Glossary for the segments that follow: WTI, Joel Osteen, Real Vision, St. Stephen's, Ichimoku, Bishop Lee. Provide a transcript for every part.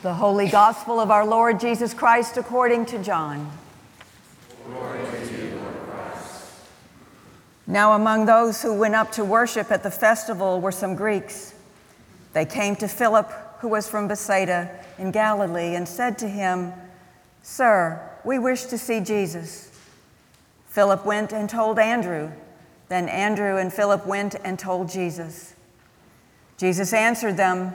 The Holy Gospel of our Lord Jesus Christ according to John. Glory to you, Lord Christ. Now among those who went up to worship at the festival were some Greeks. They came to Philip, who was from Bethsaida in Galilee, and said to him, "Sir, we wish to see Jesus." Philip went and told Andrew. Then Andrew and Philip went and told Jesus. Jesus answered them,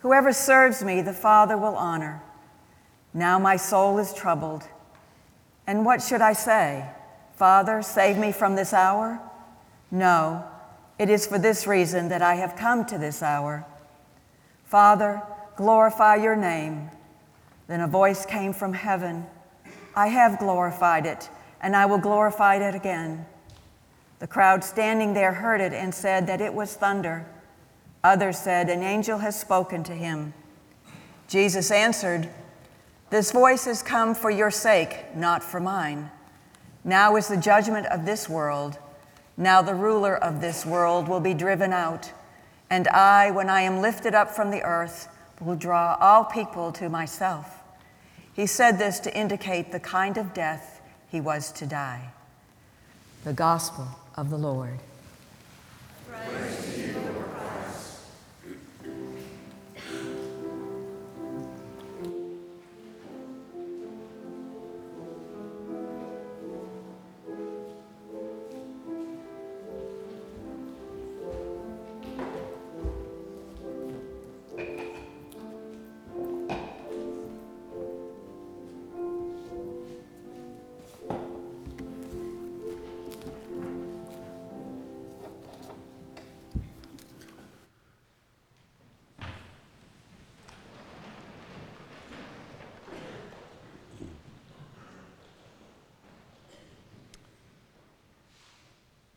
Whoever serves me, the Father will honor. Now my soul is troubled. And what should I say? Father, save me from this hour? No, it is for this reason that I have come to this hour. Father, glorify your name." Then a voice came from heaven, "I have glorified it, and I will glorify it again." The crowd standing there heard it and said that it was thunder. Others said, "An angel has spoken to him." Jesus answered, "This voice has come for your sake, not for mine. Now is the judgment of this world. Now the ruler of this world will be driven out. And I, when I am lifted up from the earth, will draw all people to myself." He said this to indicate the kind of death he was to die. The Gospel of the Lord. Praise to you, Lord Christ.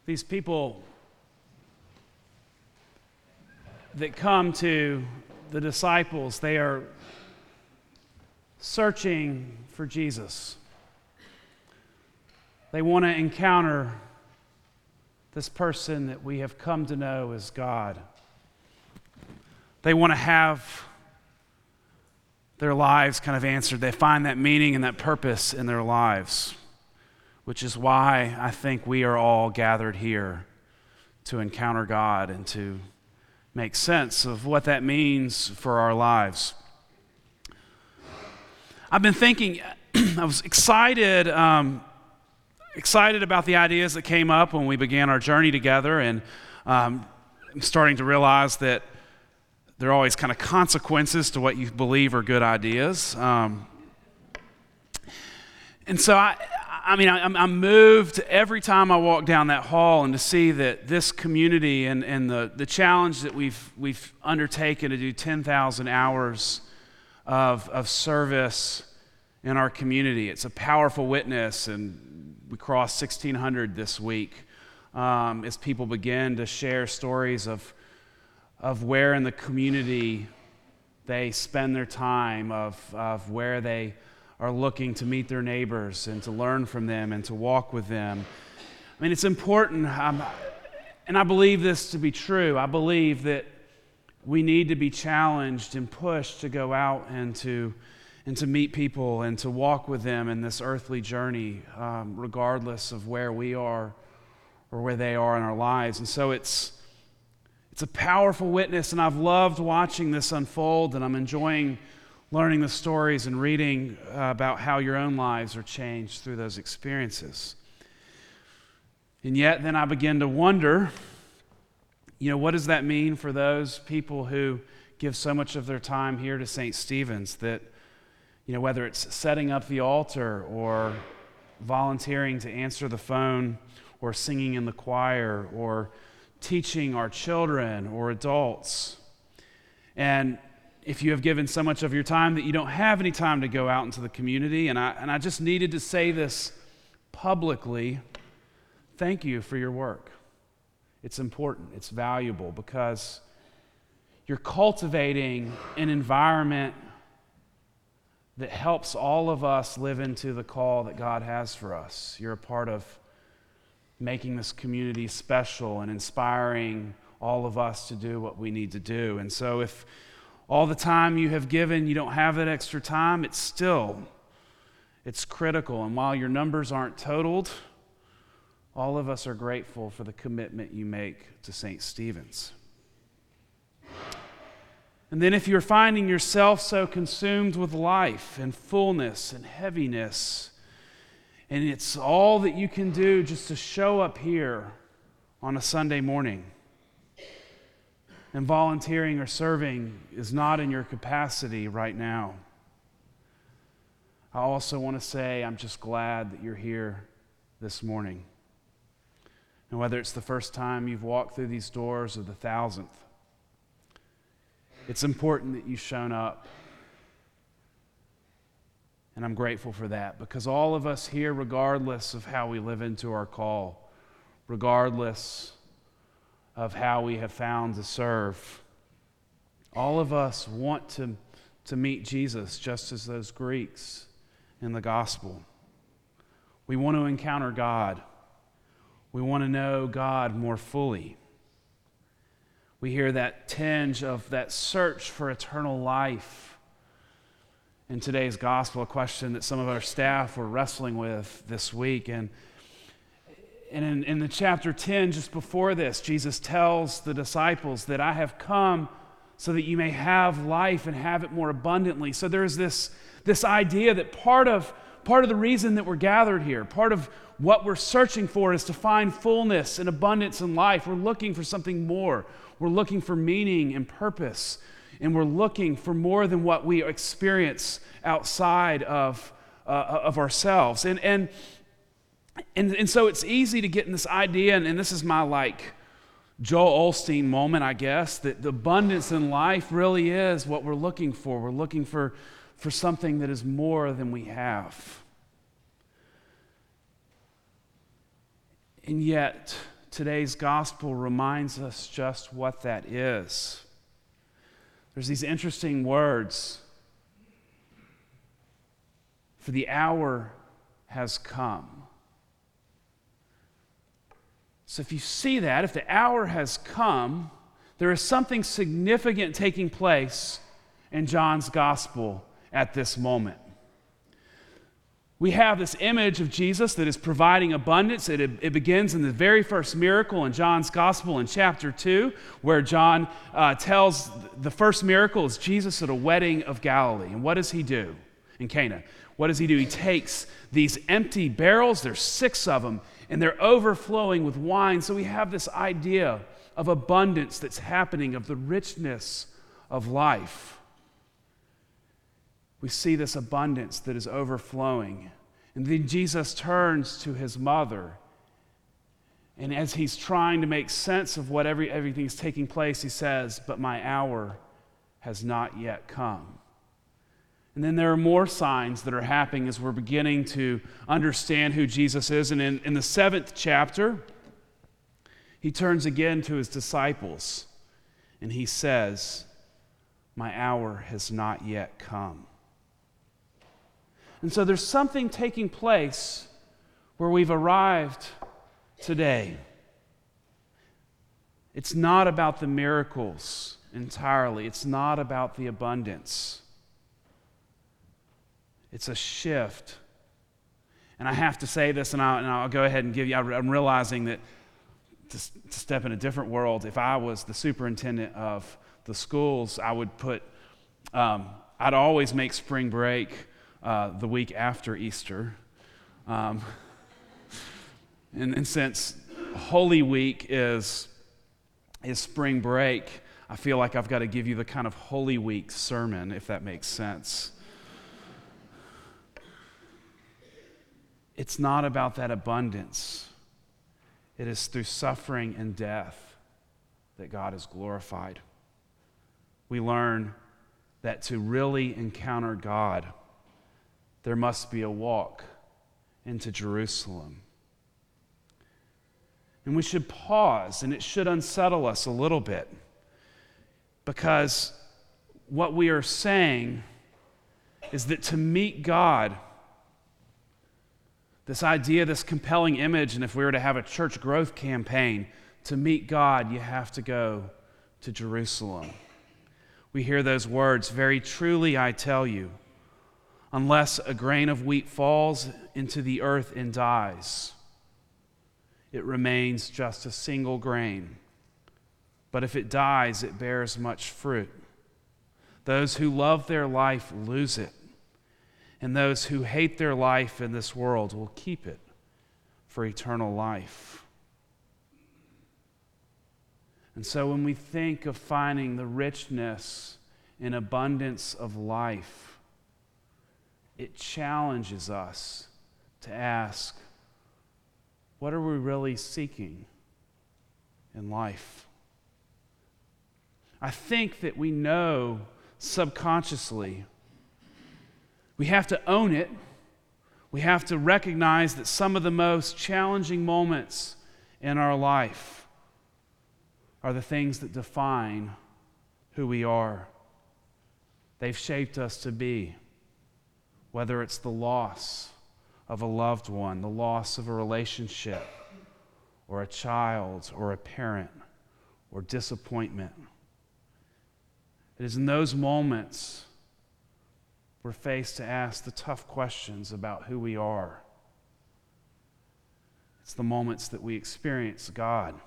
These people that come to the disciples, they are searching for Jesus. They want to encounter this person that we have come to know as God. They want to have their lives kind of answered. They find that meaning and that purpose in their lives, which is why I think we are all gathered here to encounter God and to make sense of what that means for our lives. I've been thinking, I was excited about the ideas that came up when we began our journey together, and I'm starting to realize that there are always kind of consequences to what you believe are good ideas. And so I'm moved every time I walk down that hall, and to see that this community and the challenge that we've undertaken to do 10,000 hours of service in our community. It's a powerful witness, and we crossed 1,600 this week as people begin to share stories of where in the community they spend their time, of where they are looking to meet their neighbors and to learn from them and to walk with them. I mean, it's important, and I believe this to be true. I believe that we need to be challenged and pushed to go out and to meet people and to walk with them in this earthly journey, regardless of where we are or where they are in our lives. And so it's a powerful witness, and I've loved watching this unfold, and I'm enjoying learning the stories and reading about how your own lives are changed through those experiences. And yet then I begin to wonder, what does that mean for those people who give so much of their time here to St. Stephen's, that, whether it's setting up the altar or volunteering to answer the phone or singing in the choir or teaching our children or adults. And if you have given so much of your time that you don't have any time to go out into the community. And I just needed to say this publicly. Thank you for your work. It's important. It's valuable because you're cultivating an environment that helps all of us live into the call that God has for us. You're a part of making this community special and inspiring all of us to do what we need to do. And so if all the time you have given, you don't have that extra time, it's critical. And while your numbers aren't totaled, all of us are grateful for the commitment you make to St. Stephen's. And then if you're finding yourself so consumed with life and fullness and heaviness, and it's all that you can do just to show up here on a Sunday morning, and volunteering or serving is not in your capacity right now, I also want to say I'm just glad that you're here this morning. And whether it's the first time you've walked through these doors or the 1,000th, it's important that you've shown up. And I'm grateful for that, because all of us here, regardless of how we live into our call, regardless of how we have found to serve, all of us want to meet Jesus just as those Greeks in the gospel. We want to encounter God. We want to know God more fully. We hear that tinge of that search for eternal life in today's gospel, a question that some of our staff were wrestling with this week. And in the chapter 10, just before this, Jesus tells the disciples that I have come so that you may have life and have it more abundantly. So there's this idea that part of the reason that we're gathered here, part of what we're searching for is to find fullness and abundance in life. We're looking for something more. We're looking for meaning and purpose. And we're looking for more than what we experience outside of ourselves. And so it's easy to get in this idea, and this is my Joel Osteen moment, I guess, that the abundance in life really is what we're looking for. We're looking for something that is more than we have. And yet, today's gospel reminds us just what that is. There's these interesting words. For the hour has come. So if you see that, if the hour has come, there is something significant taking place in John's gospel at this moment. We have this image of Jesus that is providing abundance. It begins in the very first miracle in John's gospel in chapter 2, where John tells the first miracle is Jesus at a wedding of Galilee. And what does he do in Cana? What does he do? He takes these empty barrels, there's 6 of them, and they're overflowing with wine. So we have this idea of abundance that's happening, of the richness of life. We see this abundance that is overflowing. And then Jesus turns to his mother. And as he's trying to make sense of what everything is taking place, he says, "But my hour has not yet come." And then there are more signs that are happening as we're beginning to understand who Jesus is. And in the 7th chapter, he turns again to his disciples. And he says, "My hour has not yet come." And so there's something taking place where we've arrived today. It's not about the miracles entirely. It's not about the abundance. It's a shift. And I have to say this, and I'll go ahead and give you, I'm realizing that to step in a different world, if I was the superintendent of the schools, I would put, I'd always make spring break the week after Easter. And since Holy Week is spring break, I feel like I've got to give you the kind of Holy Week sermon, if that makes sense. It's not about that abundance. It is through suffering and death that God is glorified. We learn that to really encounter God, there must be a walk into Jerusalem. And we should pause, and it should unsettle us a little bit, because what we are saying is that to meet God, this idea, this compelling image, and if we were to have a church growth campaign, to meet God, you have to go to Jerusalem. We hear those words, "Very truly I tell you, unless a grain of wheat falls into the earth and dies, it remains just a single grain. But if it dies, it bears much fruit. Those who love their life lose it, and those who hate their life in this world will keep it for eternal life." And so when we think of finding the richness and abundance of life, it challenges us to ask, what are we really seeking in life? I think that we know subconsciously. We have to own it. We have to recognize that some of the most challenging moments in our life are the things that define who we are. They've shaped us to be, whether it's the loss of a loved one, the loss of a relationship, or a child, or a parent, or disappointment. It is in those moments we're faced to ask the tough questions about who we are. It's the moments that we experience God.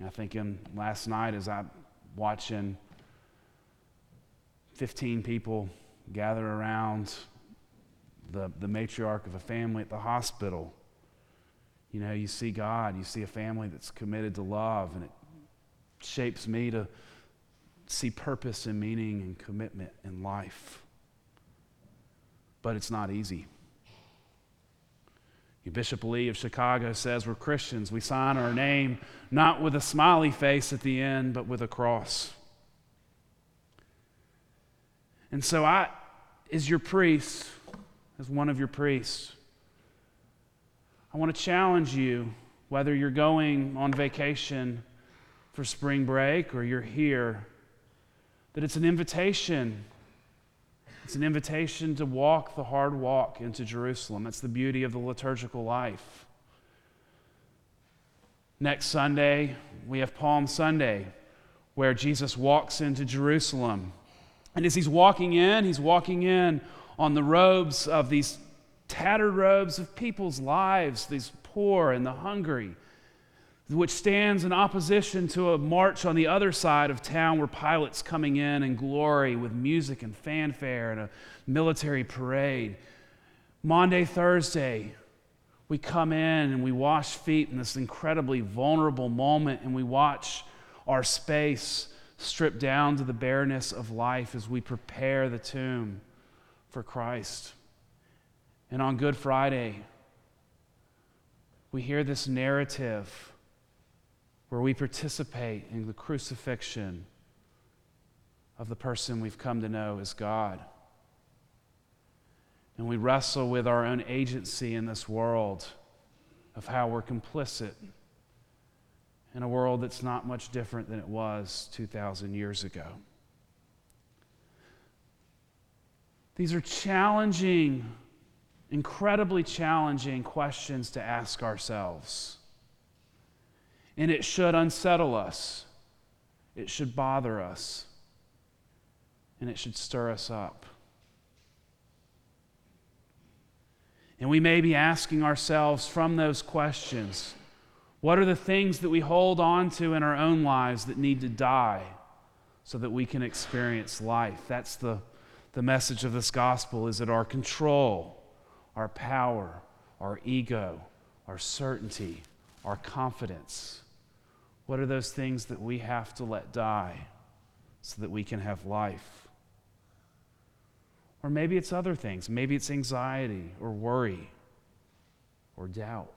And I think last night as I'm watching 15 people gather around the matriarch of a family at the hospital, you know, you see God, you see a family that's committed to love, and it shapes me to see purpose and meaning and commitment in life. But it's not easy. Bishop Lee of Chicago says we're Christians. We sign our name not with a smiley face at the end, but with a cross. And so I, as your priest, as one of your priests, I want to challenge you, whether you're going on vacation for spring break or you're here, that it's an invitation. It's an invitation to walk the hard walk into Jerusalem. That's the beauty of the liturgical life. Next Sunday, we have Palm Sunday, where Jesus walks into Jerusalem. And as he's walking in on the robes of these tattered robes of people's lives, these poor and the hungry, which stands in opposition to a march on the other side of town where Pilate's coming in glory with music and fanfare and a military parade. Maundy Thursday, we come in and we wash feet in this incredibly vulnerable moment, and we watch our space stripped down to the bareness of life as we prepare the tomb for Christ. And on Good Friday, we hear this narrative where we participate in the crucifixion of the person we've come to know as God. And we wrestle with our own agency in this world, of how we're complicit in a world that's not much different than it was 2,000 years ago. These are challenging, incredibly challenging questions to ask ourselves. And it should unsettle us. It should bother us. And it should stir us up. And we may be asking ourselves from those questions, what are the things that we hold on to in our own lives that need to die so that we can experience life? That's the message of this gospel, is that our control, our power, our ego, our certainty, our confidence, what are those things that we have to let die so that we can have life? Or maybe it's other things. Maybe it's anxiety or worry or doubt.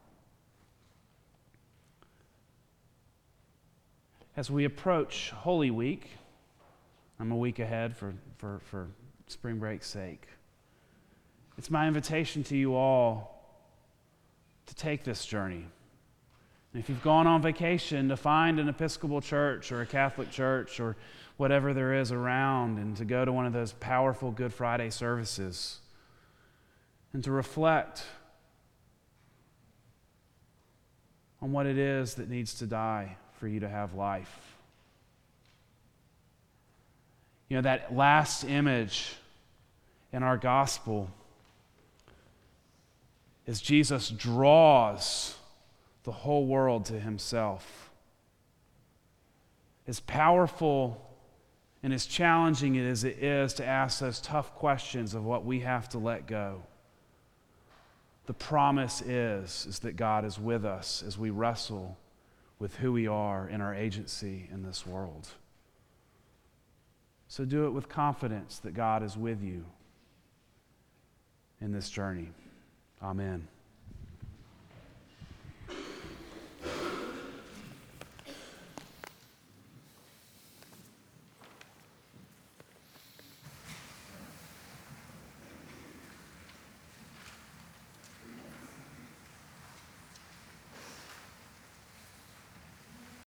As we approach Holy Week, I'm a week ahead for spring break's sake. It's my invitation to you all to take this journey. And if you've gone on vacation, to find an Episcopal church or a Catholic church or whatever there is around, and to go to one of those powerful Good Friday services and to reflect on what it is that needs to die for you to have life. You know, that last image in our gospel is Jesus draws the whole world to himself. As powerful and as challenging as it is to ask those tough questions of what we have to let go, the promise is that God is with us as we wrestle with who we are and our agency in this world. So do it with confidence that God is with you in this journey. Amen.